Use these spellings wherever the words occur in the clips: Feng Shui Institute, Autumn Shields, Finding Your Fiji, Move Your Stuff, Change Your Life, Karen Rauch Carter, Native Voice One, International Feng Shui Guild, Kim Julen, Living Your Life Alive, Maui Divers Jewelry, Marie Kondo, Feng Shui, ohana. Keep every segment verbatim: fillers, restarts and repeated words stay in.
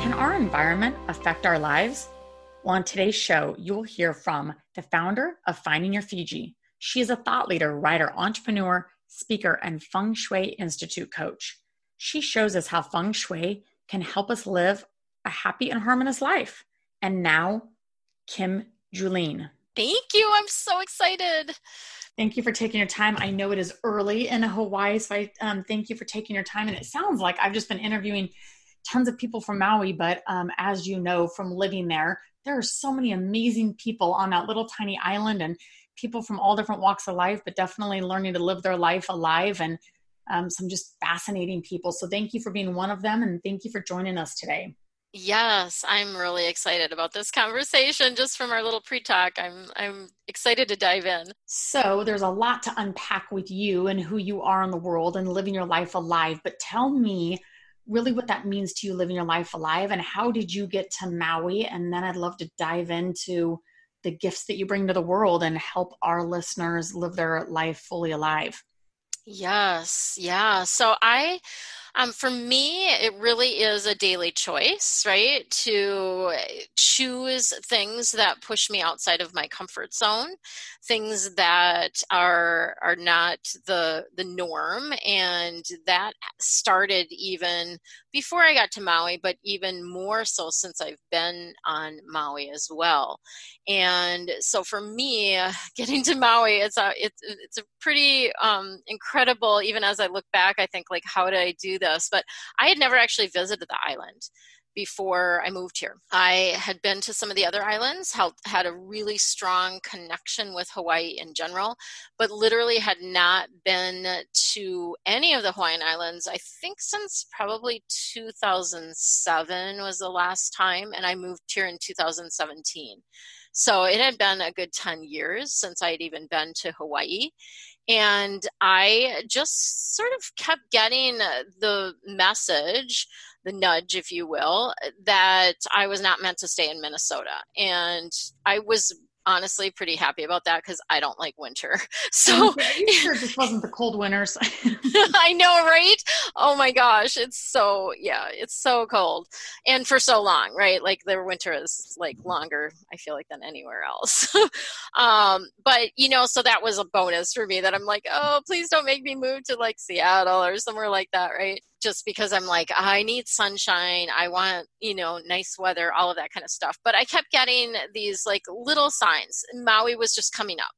Can our environment affect our lives? Well, on today's show, you'll hear from the founder of Finding Your Fiji. She is a thought leader, writer, entrepreneur, speaker, and Feng Shui Institute coach. She shows us how Feng Shui can help us live a happy and harmonious life. And now, Kim Julen. Thank you. I'm so excited. Thank you for taking your time. I know it is early in Hawaii, so I um, thank you for taking your time. And it sounds like I've just been interviewing tons of people from Maui, but um, as you know, from living there, there are so many amazing people on that little tiny island and people from all different walks of life, but definitely learning to live their life alive and um, some just fascinating people. So thank you for being one of them. And thank you for joining us today. Yes, I'm really excited about this conversation. Just from our little pre-talk, I'm I'm excited to dive in. So there's a lot to unpack with you and who you are in the world and living your life alive. But tell me really what that means to you, living your life alive, and how did you get to Maui? And then I'd love to dive into the gifts that you bring to the world and help our listeners live their life fully alive. Yes. Yeah. So I, um, for me, it really is a daily choice, right? To choose things that push me outside of my comfort zone, things that are, are not the, the norm. And that started even before I got to Maui, but even more so since I've been on Maui as well. And so for me, getting to Maui, it's a, it's, it's a pretty, um, incredible Incredible, even as I look back, I think, like, how did I do this? But I had never actually visited the island before I moved here. I had been to some of the other islands, had a really strong connection with Hawaii in general, but literally had not been to any of the Hawaiian islands, I think, since probably two thousand seven was the last time, and I moved here in two thousand seventeen. So it had been a good ten years since I had even been to Hawaii. And I just sort of kept getting the message, the nudge, if you will, that I was not meant to stay in Minnesota. And I was honestly pretty happy about that because I don't like winter. So it sure just wasn't the cold winters. I know, right? Oh my gosh. It's so, yeah, it's so cold. And for so long, right? Like, their winter is, like, longer, I feel like, than anywhere else. um, but, you know, so that was a bonus for me that I'm like, oh, please don't make me move to, like, Seattle or somewhere like that, right? Just because I'm like, I need sunshine. I want, you know, nice weather, all of that kind of stuff. But I kept getting these, like, little signs. Maui was just coming up.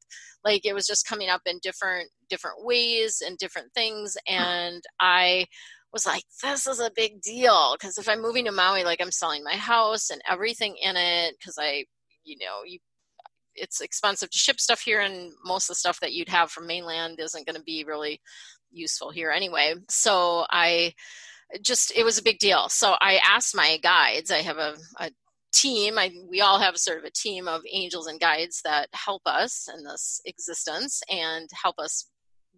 Like, it was just coming up in different, different ways and different things. And I was like, this is a big deal. Cause if I'm moving to Maui, like, I'm selling my house and everything in it. Cause I, you know, you, it's expensive to ship stuff here, and most of the stuff that you'd have from mainland isn't going to be really useful here anyway. So I just, it was a big deal. So I asked my guides, I have a, a team, I, we all have sort of a team of angels and guides that help us in this existence and help us,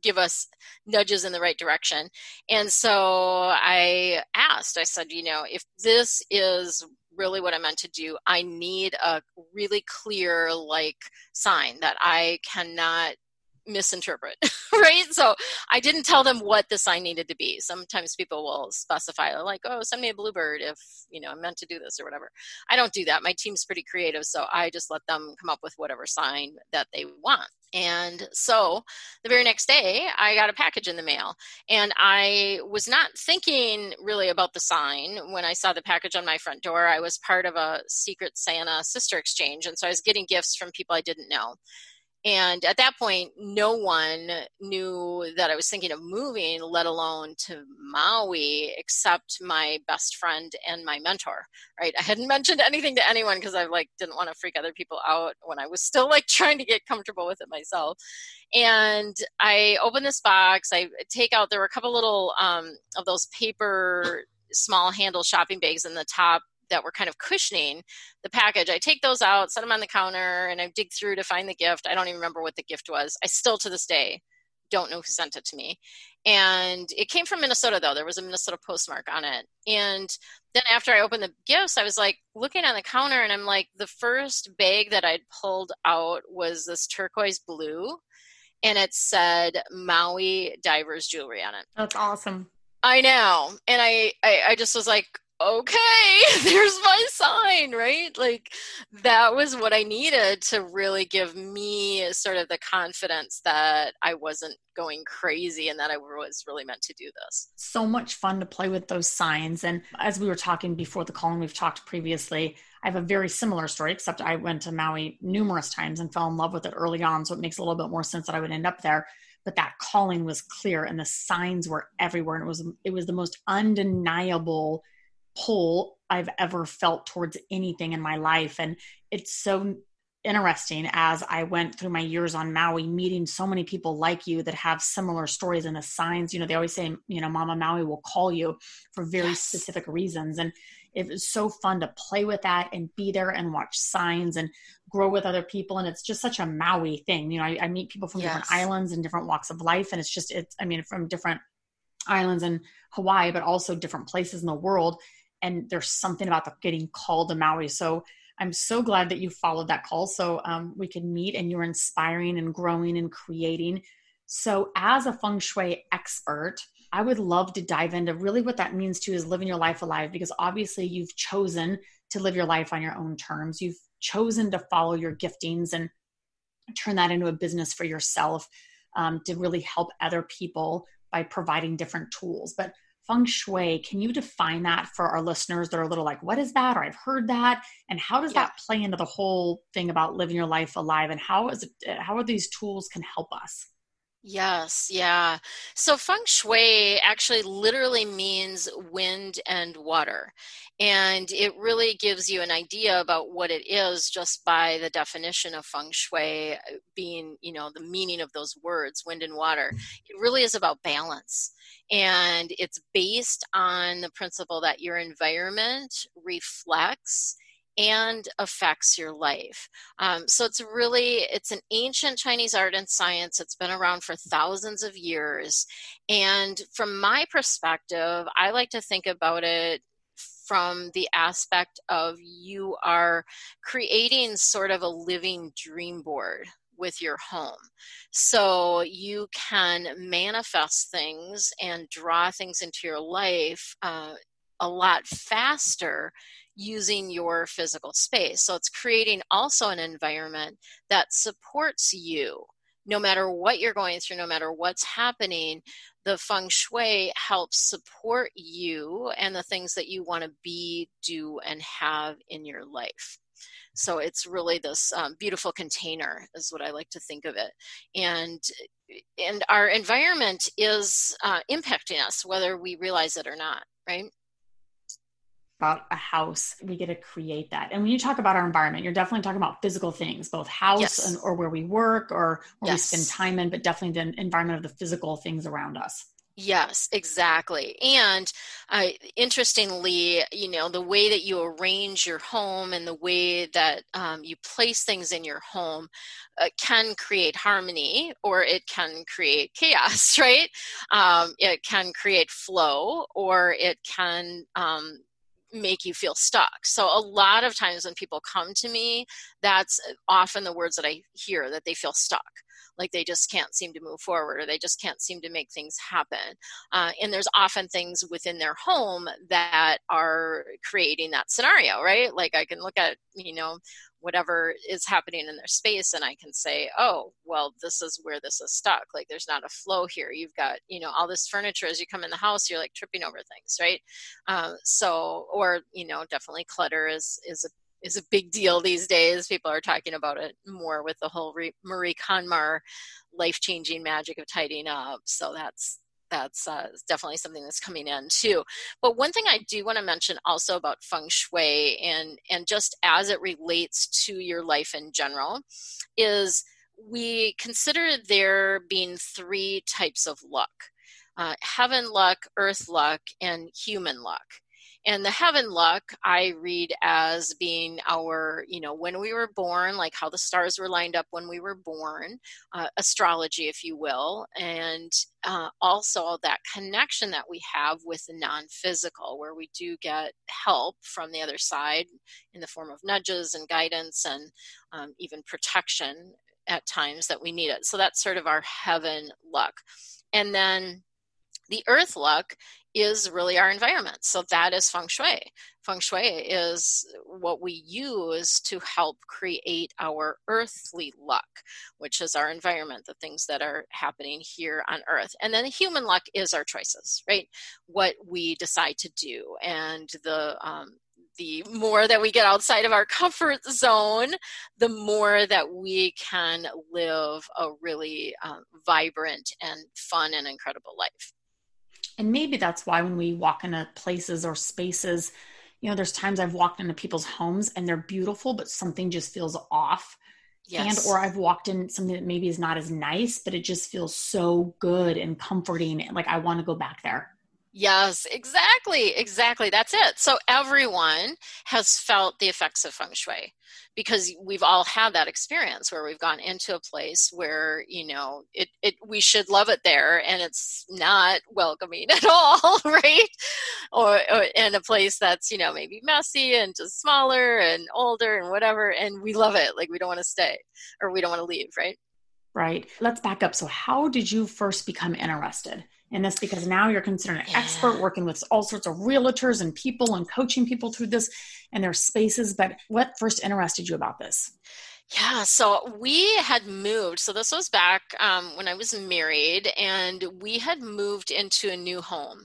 give us nudges in the right direction. And so I asked, I said, you know, if this is really what I meant to do, I need a really clear, like, sign that I cannot misinterpret, right? So I didn't tell them what the sign needed to be. Sometimes people will specify, like, oh, send me a bluebird if, you know, I'm meant to do this or whatever. I don't do that. My team's pretty creative, so I just let them come up with whatever sign that they want. And so the very next day, I got a package in the mail, and I was not thinking really about the sign when I saw the package on my front door. I was part of a Secret Santa sister exchange, and so I was getting gifts from people I didn't know. And at that point, no one knew that I was thinking of moving, let alone to Maui, except my best friend and my mentor, right? I hadn't mentioned anything to anyone because I like didn't want to freak other people out when I was still like trying to get comfortable with it myself. And I opened this box. I take out, there were a couple little um, of those paper small handle shopping bags in the top that were kind of cushioning the package. I take those out, set them on the counter, and I dig through to find the gift. I don't even remember what the gift was. I still, to this day, don't know who sent it to me. And it came from Minnesota, though. There was a Minnesota postmark on it. And then after I opened the gifts, I was like looking on the counter, and I'm like, the first bag that I'd pulled out was this turquoise blue, and it said Maui Divers Jewelry on it. That's awesome. I know. And I, I, I just was like, okay, there's my sign, right? Like that was what I needed to really give me sort of the confidence that I wasn't going crazy and that I was really meant to do this. So much fun to play with those signs. And as we were talking before the call and we've talked previously, I have a very similar story, except I went to Maui numerous times and fell in love with it early on. So it makes a little bit more sense that I would end up there. But that calling was clear and the signs were everywhere. And it was, it was the most undeniable pull I've ever felt towards anything in my life. And it's so interesting as I went through my years on Maui, meeting so many people like you that have similar stories and the signs, you know, they always say, you know, Mama Maui will call you for very yes. specific reasons. And it was so fun to play with that and be there and watch signs and grow with other people. And it's just such a Maui thing. You know, I, I meet people from yes. different islands and different walks of life. And it's just, it's, I mean, from different islands in Hawaii, but also different places in the world. And there's something about the getting called to Maui. So I'm so glad that you followed that call. So um, we could meet and you're inspiring and growing and creating. So as a feng shui expert, I would love to dive into really what that means too is living your life alive, because obviously you've chosen to live your life on your own terms. You've chosen to follow your giftings and turn that into a business for yourself um, to really help other people by providing different tools. But feng shui, can you define that for our listeners that are a little like, what is that? Or I've heard that. And how does yeah. that play into the whole thing about living your life alive? And how is it, how are these tools can help us? Yes. Yeah. So feng shui actually literally means wind and water. And it really gives you an idea about what it is just by the definition of feng shui being, you know, the meaning of those words, wind and water. It really is about balance. And it's based on the principle that your environment reflects and affects your life. Um, so it's really, it's an ancient Chinese art and science. It's been around for thousands of years. And from my perspective, I like to think about it from the aspect of you are creating sort of a living dream board with your home. So you can manifest things and draw things into your life uh, a lot faster using your physical space. So it's creating also an environment that supports you. No matter what you're going through, no matter what's happening, the feng shui helps support you and the things that you want to be, do, and have in your life. So it's really this um, beautiful container is what I like to think of it. And and our environment is uh, impacting us, whether we realize it or not, right? About a house, we get to create that. And when you talk about our environment, you're definitely talking about physical things, both house yes. and, or where we work or where yes. we spend time in, but definitely the environment of the physical things around us. Yes, exactly. And uh, interestingly, you know, the way that you arrange your home and the way that um, you place things in your home uh, can create harmony or it can create chaos, right? Um, it can create flow or it can um, make you feel stuck. So a lot of times when people come to me, that's often the words that I hear, that they feel stuck. Like they just can't seem to move forward, or they just can't seem to make things happen. Uh, and there's often things within their home that are creating that scenario, right? Like I can look at, you know, whatever is happening in their space, and I can say, oh, well, this is where this is stuck. Like there's not a flow here. You've got, you know, all this furniture. As you come in the house, you're like tripping over things, right? Um, so, or, you know, definitely clutter is, is a is a big deal these days. People are talking about it more with the whole Marie Kondo life-changing magic of tidying up. So that's that's uh, definitely something that's coming in too. But one thing I do want to mention also about feng shui and, and just as it relates to your life in general is we consider there being three types of luck. Uh, heaven luck, earth luck, and human luck. And the heaven luck I read as being our, you know, when we were born, like how the stars were lined up when we were born, uh, astrology, if you will, and uh, also that connection that we have with the non-physical, where we do get help from the other side in the form of nudges and guidance and um, even protection at times that we need it. So that's sort of our heaven luck. And then the earth luck is really our environment. So that is feng shui. Feng shui is what we use to help create our earthly luck, which is our environment, the things that are happening here on earth. And then the human luck is our choices, right? What we decide to do. And the um, the more that we get outside of our comfort zone, the more that we can live a really uh, vibrant and fun and incredible life. And maybe that's why when we walk into places or spaces, you know, there's times I've walked into people's homes and they're beautiful, but something just feels off. Yes. And, or I've walked in something that maybe is not as nice, but it just feels so good and comforting. Like I want to go back there. Yes, exactly. Exactly. That's it. So everyone has felt the effects of feng shui because we've all had that experience where we've gone into a place where, you know, it, it, we should love it there and it's not welcoming at all, right? Or, or in a place that's, you know, maybe messy and just smaller and older and whatever. And we love it. Like we don't want to stay or we don't want to leave, right? Right. Let's back up. So how did you first become interested in this? Because now you're considered an yeah. expert working with all sorts of realtors and people and coaching people through this and their spaces. But what first interested you about this? Yeah. So we had moved. So this was back um, when I was married, and we had moved into a new home,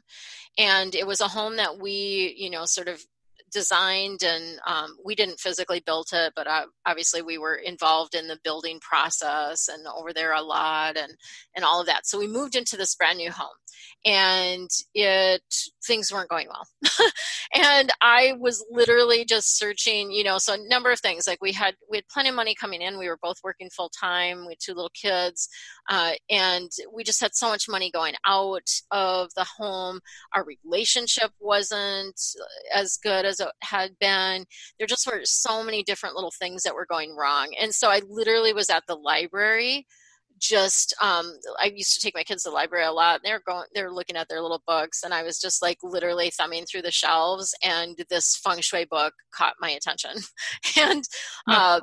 and it was a home that we, you know, sort of designed and um, we didn't physically build it, but uh, obviously we were involved in the building process and over there a lot and, and all of that. So we moved into this brand new home and it, things weren't going well. And I was literally just searching, you know, so a number of things, like we had, we had plenty of money coming in. We were both working full time. We had two little kids uh, and we just had so much money going out of the home. Our relationship wasn't as good as it had been. There just were so many different little things that were going wrong. And so I literally was at the library. Just, um, I used to take my kids to the library a lot. They're going, they're looking at their little books, and I was just like literally thumbing through the shelves. And this feng shui book caught my attention. and uh,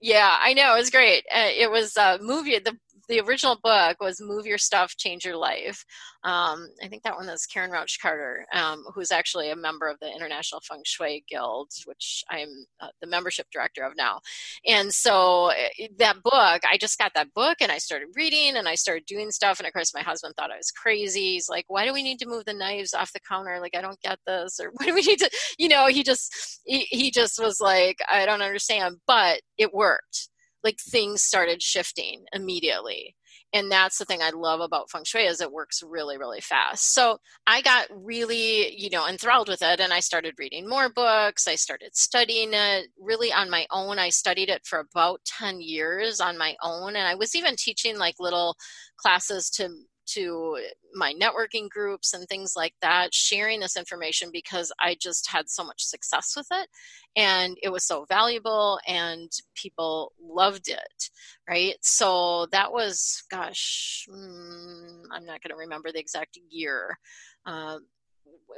yeah, I know, it was great. Uh, it was a movie. The the original book was Move Your Stuff, Change Your Life. Um, I think that one is Karen Rauch Carter, um, who's actually a member of the International Feng Shui Guild, which I'm uh, the membership director of now. And so that book, I just got that book and I started reading and I started doing stuff. And of course, my husband thought I was crazy. He's like, why do we need to move the knives off the counter? Like, I don't get this. Or why do we need to, you know, he just, he, he just was like, I don't understand, but it worked. Like things started shifting immediately. And that's the thing I love about feng shui is it works really, really fast. So I got really, you know, enthralled with it. And I started reading more books. I started studying it really on my own. I studied it for about ten years on my own. And I was even teaching like little classes to to my networking groups and things like that, sharing this information because I just had so much success with it and it was so valuable and people loved it, right? So that was, gosh, mm, I'm not going to remember the exact year, uh,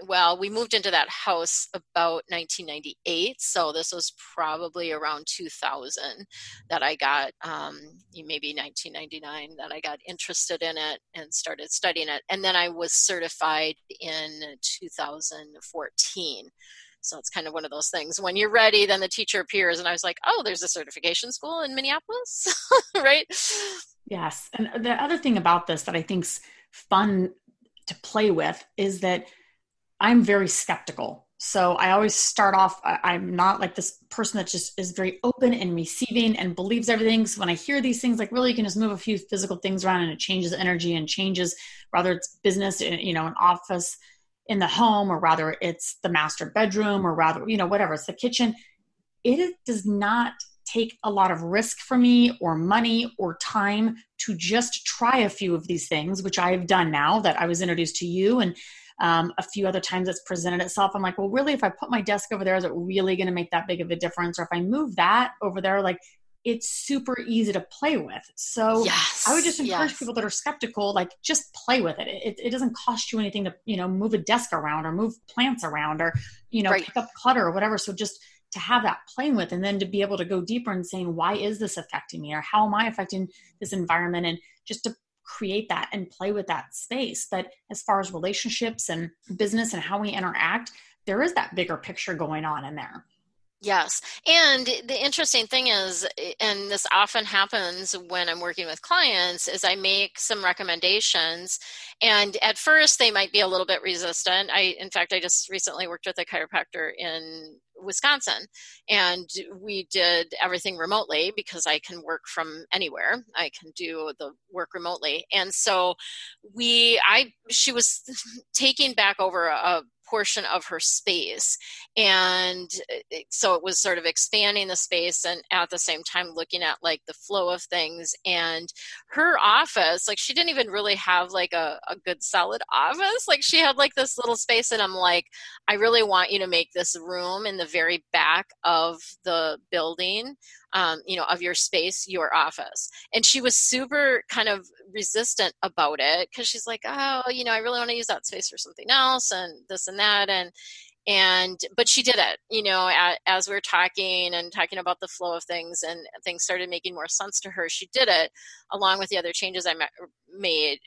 well, we moved into that house about nineteen ninety-eight. So this was probably around two thousand that I got, um, maybe nineteen ninety-nine, that I got interested in it and started studying it. And then I was certified in two thousand fourteen. So it's kind of one of those things. When you're ready, then the teacher appears. And I was like, oh, there's a certification school in Minneapolis, right? Yes. And the other thing about this that I think's fun to play with is that I'm very skeptical. So I always start off, I'm not like this person that just is very open and receiving and believes everything. So when I hear these things, like really you can just move a few physical things around and it changes energy and changes, whether it's business, you know, an office in the home, or rather it's the master bedroom, or rather, you know, whatever, it's the kitchen. It does not take a lot of risk for me or money or time to just try a few of these things, which I've done now that I was introduced to you. And Um, a few other times it's presented itself. I'm like, well, really, if I put my desk over there, is it really going to make that big of a difference? Or if I move that over there, like it's super easy to play with. So yes, I would just encourage yes. people that are skeptical, like just play with it. It, it doesn't cost you anything to, you know, move a desk around or move plants around or, you know, right. pick up clutter or whatever. So just to have that playing with, and then to be able to go deeper and saying, why is this affecting me? Or how am I affecting this environment? And just to create that and play with that space. But as far as relationships and business and how we interact, there is that bigger picture going on in there. Yes. And the interesting thing is, and this often happens when I'm working with clients, is I make some recommendations, and at first they might be a little bit resistant. I, in fact, I just recently worked with a chiropractor in Wisconsin, and we did everything remotely because I can work from anywhere. I can do the work remotely. And so we, I, she was taking back over a portion of her space. And so it was sort of expanding the space and at the same time looking at like the flow of things. And her office, like she didn't even really have like a, a good solid office. Like she had like this little space, and I'm like, I really want you to make this room in the very back of the building, um, you know, of your space, your office. And she was super kind of resistant about it because she's like, oh, you know, I really want to use that space for something else and this and that. And, and, but she did it, you know, as, as we were talking and talking about the flow of things and things started making more sense to her. She did it along with the other changes I made,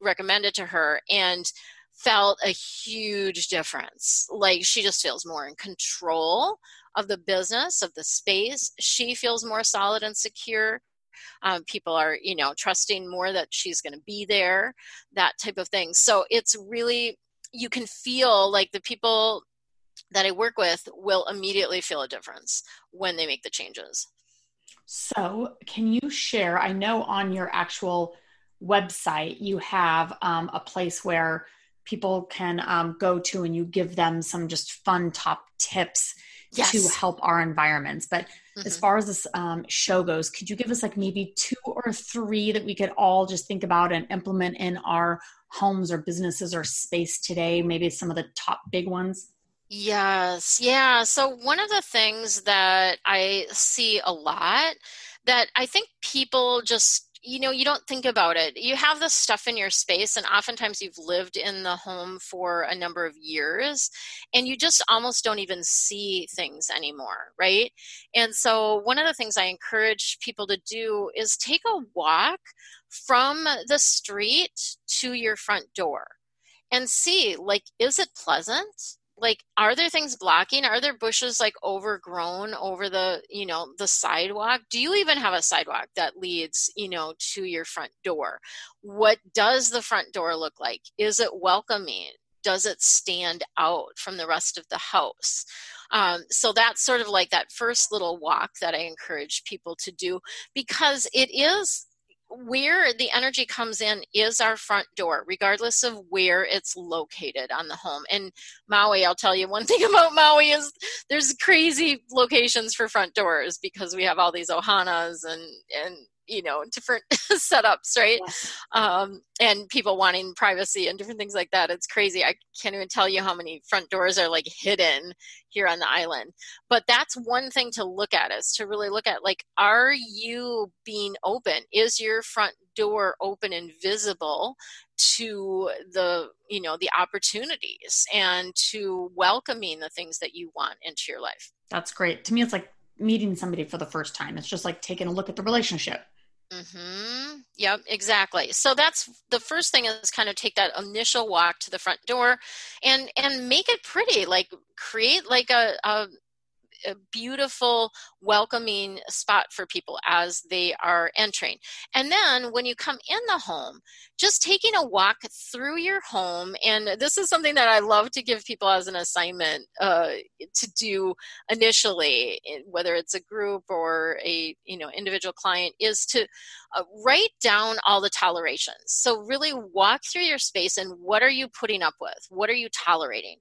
recommended to her, and felt a huge difference. Like she just feels more in control of the business, of the space. She feels more solid and secure. Um, people are, you know, trusting more that she's going to be there, that type of thing. So it's really, you can feel like the people that I work with will immediately feel a difference when they make the changes. So can you share, I know on your actual website, you have um, a place where people can um, go to, and you give them some just fun top tips yes. to help our environments. But mm-hmm. as far as this um, show goes, could you give us like maybe two or three that we could all just think about and implement in our homes or businesses or space today? Maybe some of the top big ones. Yes. Yeah. So one of the things that I see a lot that I think people just, you know, you don't think about it. You have this stuff in your space, and oftentimes you've lived in the home for a number of years, and you just almost don't even see things anymore, right? And so one of the things I encourage people to do is take a walk from the street to your front door and see, like, is it pleasant? Like, are there things blocking? Are there bushes like overgrown over the, you know, the sidewalk? Do you even have a sidewalk that leads, you know, to your front door? What does the front door look like? Is it welcoming? Does it stand out from the rest of the house? Um, so that's sort of like that first little walk that I encourage people to do, because it is where the energy comes in is our front door, regardless of where it's located on the home. And Maui, I'll tell you one thing about Maui is there's crazy locations for front doors because we have all these ohanas and, and you know, different setups, right? Yes. Um, and people wanting privacy and different things like that. It's crazy. I can't even tell you how many front doors are like hidden here on the island. But that's one thing to look at, is to really look at like, are you being open? Is your front door open and visible to the, you know, the opportunities and to welcoming the things that you want into your life. That's great. To me, it's like meeting somebody for the first time. It's just like taking a look at the relationship. Mm-hmm. Yep, exactly. So that's the first thing is kind of take that initial walk to the front door and, and make it pretty, like create like a, a, a beautiful, welcoming spot for people as they are entering. And then when you come in the home, just taking a walk through your home. And this is something that I love to give people as an assignment uh, to do initially, whether it's a group or a, you know, individual client, is to uh, write down all the tolerations. So really walk through your space and what are you putting up with? What are you tolerating?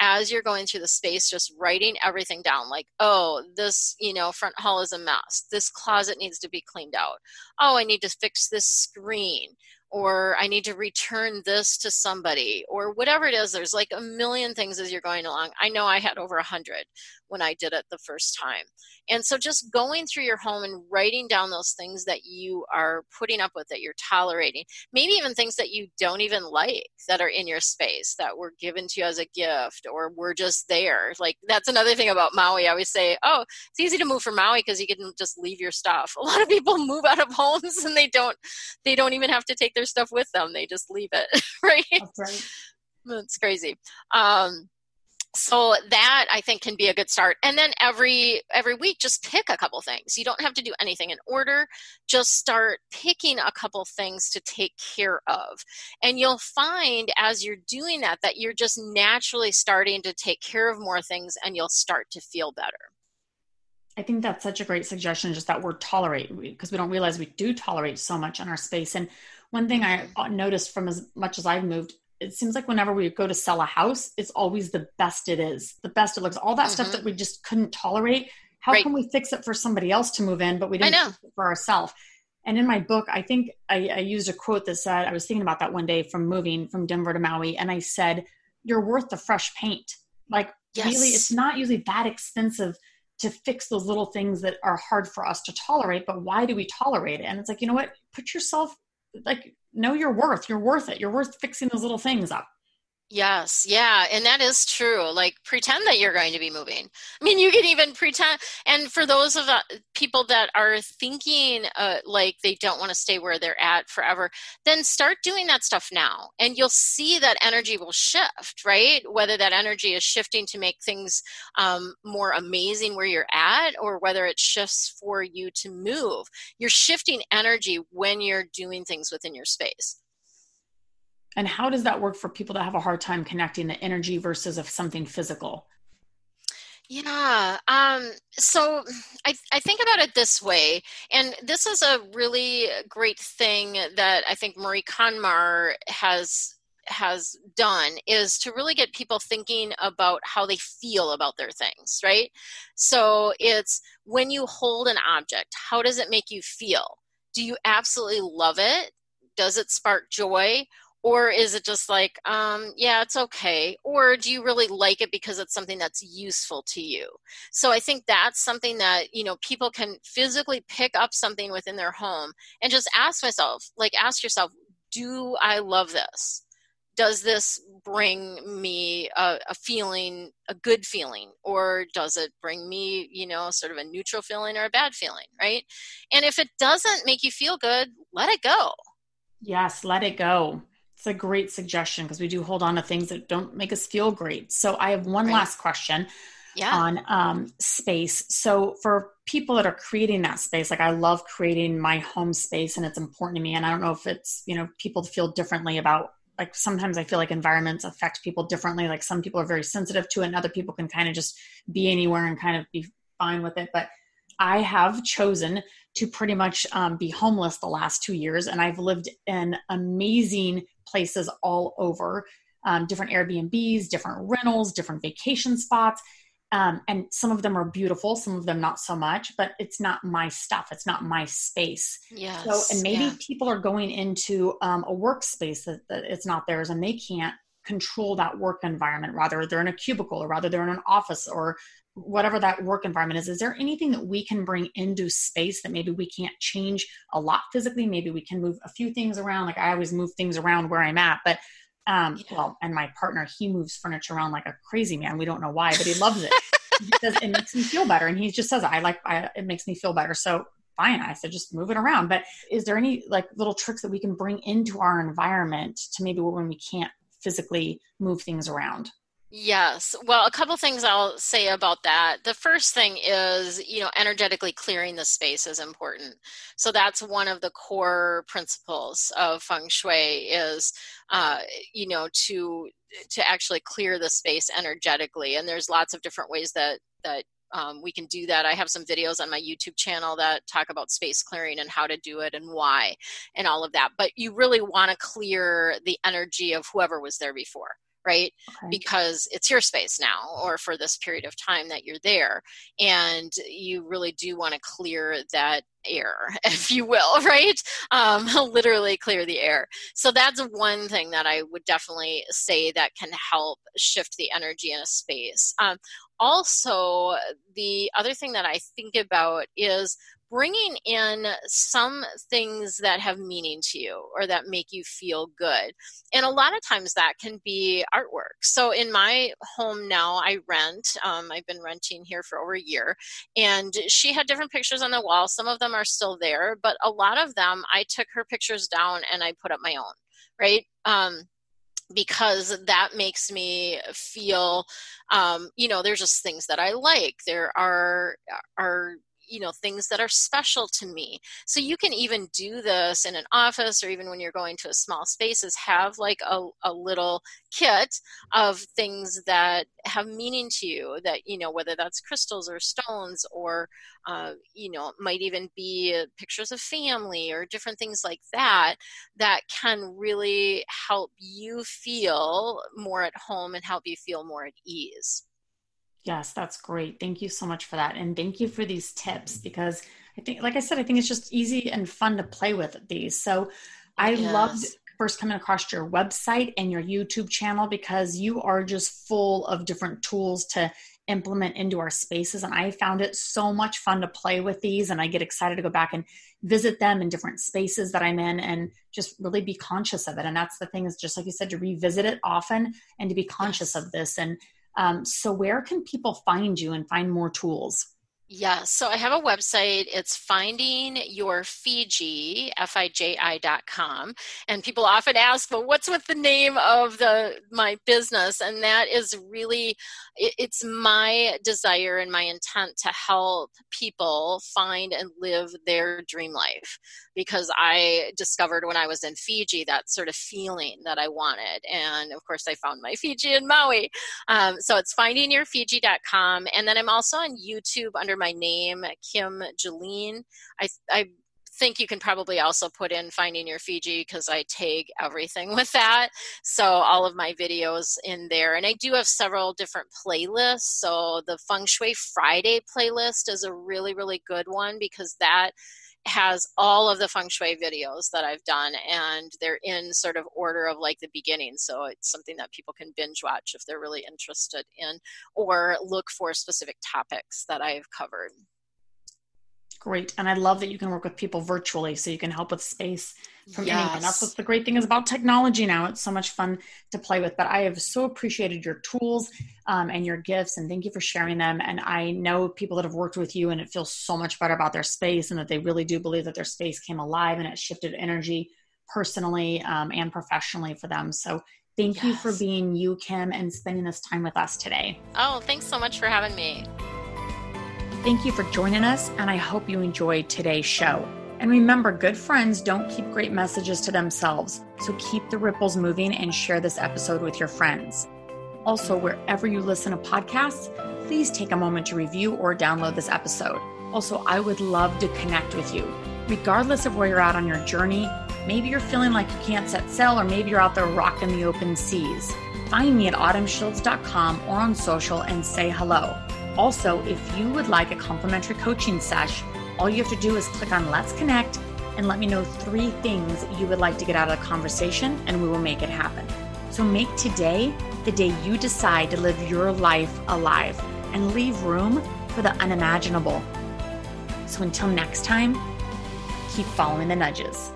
As you're going through the space, just writing everything down, like, oh, this, you know, front hall is a mess. This closet needs to be cleaned out. Oh, I need to fix this screen, or I need to return this to somebody, or whatever it is. There's like a million things as you're going along. I know I had over a hundred when I did it the first time. And so just going through your home and writing down those things that you are putting up with, that you're tolerating, maybe even things that you don't even like that are in your space that were given to you as a gift, or were just there. Like that's another thing about Maui. I always say, oh, it's easy to move from Maui because you can just leave your stuff. A lot of people move out of homes and they don't, they don't even have to take their stuff with them. They just leave it. Right. That's right. That's crazy. Um, So that I think can be a good start. And then every every week, just pick a couple things. You don't have to do anything in order. Just start picking a couple things to take care of. And you'll find as you're doing that, that you're just naturally starting to take care of more things and you'll start to feel better. I think that's such a great suggestion, just that word tolerate, because we don't realize we do tolerate so much in our space. And one thing I noticed from as much as I've moved, it seems like whenever we go to sell a house, it's always the best it is, the best it looks, all that mm-hmm. stuff that we just couldn't tolerate. How right. can we fix it for somebody else to move in, but we didn't fix it for ourselves? And in my book, I think I, I used a quote that said, I was thinking about that one day from moving from Denver to Maui. And I said, you're worth the fresh paint. Like yes. really, it's not usually that expensive to fix those little things that are hard for us to tolerate, but why do we tolerate it? And it's like, you know what, put yourself like, know your worth. You're worth it. You're worth fixing those little things up. Yes. Yeah. And that is true. Like pretend that you're going to be moving. I mean, you can even pretend. And for those of uh, people that are thinking uh, like they don't want to stay where they're at forever, then start doing that stuff now. And you'll see that energy will shift, right? Whether that energy is shifting to make things um, more amazing where you're at, or whether it shifts for you to move, you're shifting energy when you're doing things within your space. And how does that work for people that have a hard time connecting the energy versus of something physical? Yeah. Um, so I, I think about it this way, and this is a really great thing that I think Marie Kondo has has done, is to really get people thinking about how they feel about their things, right? So it's when you hold an object, how does it make you feel? Do you absolutely love it? Does it spark joy? Or is it just like, um, yeah, it's okay? Or do you really like it because it's something that's useful to you? So I think that's something that, you know, people can physically pick up something within their home and just ask myself, like ask yourself, do I love this? Does this bring me a, a feeling, a good feeling, or does it bring me, you know, sort of a neutral feeling or a bad feeling, right? And if it doesn't make you feel good, let it go. Yes, let it go. It's a great suggestion because we do hold on to things that don't make us feel great. So I have one right. last question yeah. on um, space. So for people that are creating that space, like I love creating my home space and it's important to me. And I don't know if it's, you know, people feel differently about, like sometimes I feel like environments affect people differently. Like some people are very sensitive to it and other people can kind of just be anywhere and kind of be fine with it. But I have chosen to pretty much um, be homeless the last two years. And I've lived in amazing places all over, um, different Airbnbs, different rentals, different vacation spots. Um, and some of them are beautiful, some of them not so much, but it's not my stuff. It's not my space. Yes, so, and maybe yeah. people are going into um, a workspace that, that it's not theirs and they can't control that work environment, rather they're in a cubicle or rather they're in an office or whatever that work environment is, is there anything that we can bring into space that maybe we can't change a lot physically? Maybe we can move a few things around. Like I always move things around where I'm at, but um, yeah. well, and my partner, he moves furniture around like a crazy man. We don't know why, but he loves it. He says it makes him feel better. And he just says, I like, I, it makes me feel better. So fine. I said, just move it around. But is there any like little tricks that we can bring into our environment to maybe when we can't physically move things around? Yes. Well, a couple things I'll say about that. The first thing is, you know, energetically clearing the space is important. So that's one of the core principles of Feng Shui is, uh, you know, to to actually clear the space energetically. And there's lots of different ways that that um, we can do that. I have some videos on my YouTube channel that talk about space clearing and how to do it and why and all of that. But you really want to clear the energy of whoever was there before. Right? Okay. Because it's your space now, or for this period of time that you're there. And you really do want to clear that air, if you will, right? Um, literally clear the air. So that's one thing that I would definitely say that can help shift the energy in a space. Um, also, the other thing that I think about is bringing in some things that have meaning to you or that make you feel good. And a lot of times that can be artwork. So in my home now, I rent. Um, I've been renting here for over a year. And she had different pictures on the wall. Some of them are still there. But a lot of them, I took her pictures down and I put up my own, right? Um, because that makes me feel, um, you know, there's just things that I like. There are are... you know, things that are special to me. So you can even do this in an office or even when you're going to a small space is have like a, a little kit of things that have meaning to you that, you know, whether that's crystals or stones or, uh, you know, might even be pictures of family or different things like that, that can really help you feel more at home and help you feel more at ease. Yes, that's great. Thank you so much for that. And thank you for these tips because I think, like I said, I think it's just easy and fun to play with these. So I yes. loved first coming across your website and your YouTube channel because you are just full of different tools to implement into our spaces. And I found it so much fun to play with these. And I get excited to go back and visit them in different spaces that I'm in and just really be conscious of it. And that's the thing is just like you said, to revisit it often and to be conscious yes. of this. And Um, so where can people find you and find more tools? Yeah, so I have a website. It's Finding Your Fiji, F I J I dot com. And people often ask, well, what's with the name of the my business? And that is really, it, it's my desire and my intent to help people find and live their dream life. Because I discovered when I was in Fiji, that sort of feeling that I wanted. And of course, I found my Fiji in Maui. Um, so it's finding your fiji dot com. And then I'm also on YouTube under my name, Kim Julen. I, I think you can probably also put in Finding Your Fiji because I tag everything with that. So all of my videos in there. And I do have several different playlists. So the Feng Shui Friday playlist is a really, really good one because that has all of the Feng Shui videos that I've done, and they're in sort of order of like the beginning. So it's something that people can binge watch if they're really interested in, or look for specific topics that I've covered. Great. And I love that you can work with people virtually so you can help with space from yes. anyone. That's what the great thing is about technology now. It's so much fun to play with, but I have so appreciated your tools um, and your gifts, and thank you for sharing them. And I know people that have worked with you and it feels so much better about their space and that they really do believe that their space came alive and it shifted energy personally um, and professionally for them. So thank yes. you for being you, Kim, and spending this time with us today. Oh, thanks so much for having me. Thank you for joining us, and I hope you enjoyed today's show. And remember, good friends don't keep great messages to themselves, so keep the ripples moving and share this episode with your friends. Also, wherever you listen to podcasts, please take a moment to review or download this episode. Also, I would love to connect with you. Regardless of where you're at on your journey, maybe you're feeling like you can't set sail, or maybe you're out there rocking the open seas. Find me at autumn shields dot com or on social and say hello. Also, if you would like a complimentary coaching sesh, all you have to do is click on Let's Connect and let me know three things you would like to get out of the conversation, and we will make it happen. So make today the day you decide to live your life alive and leave room for the unimaginable. So until next time, keep following the nudges.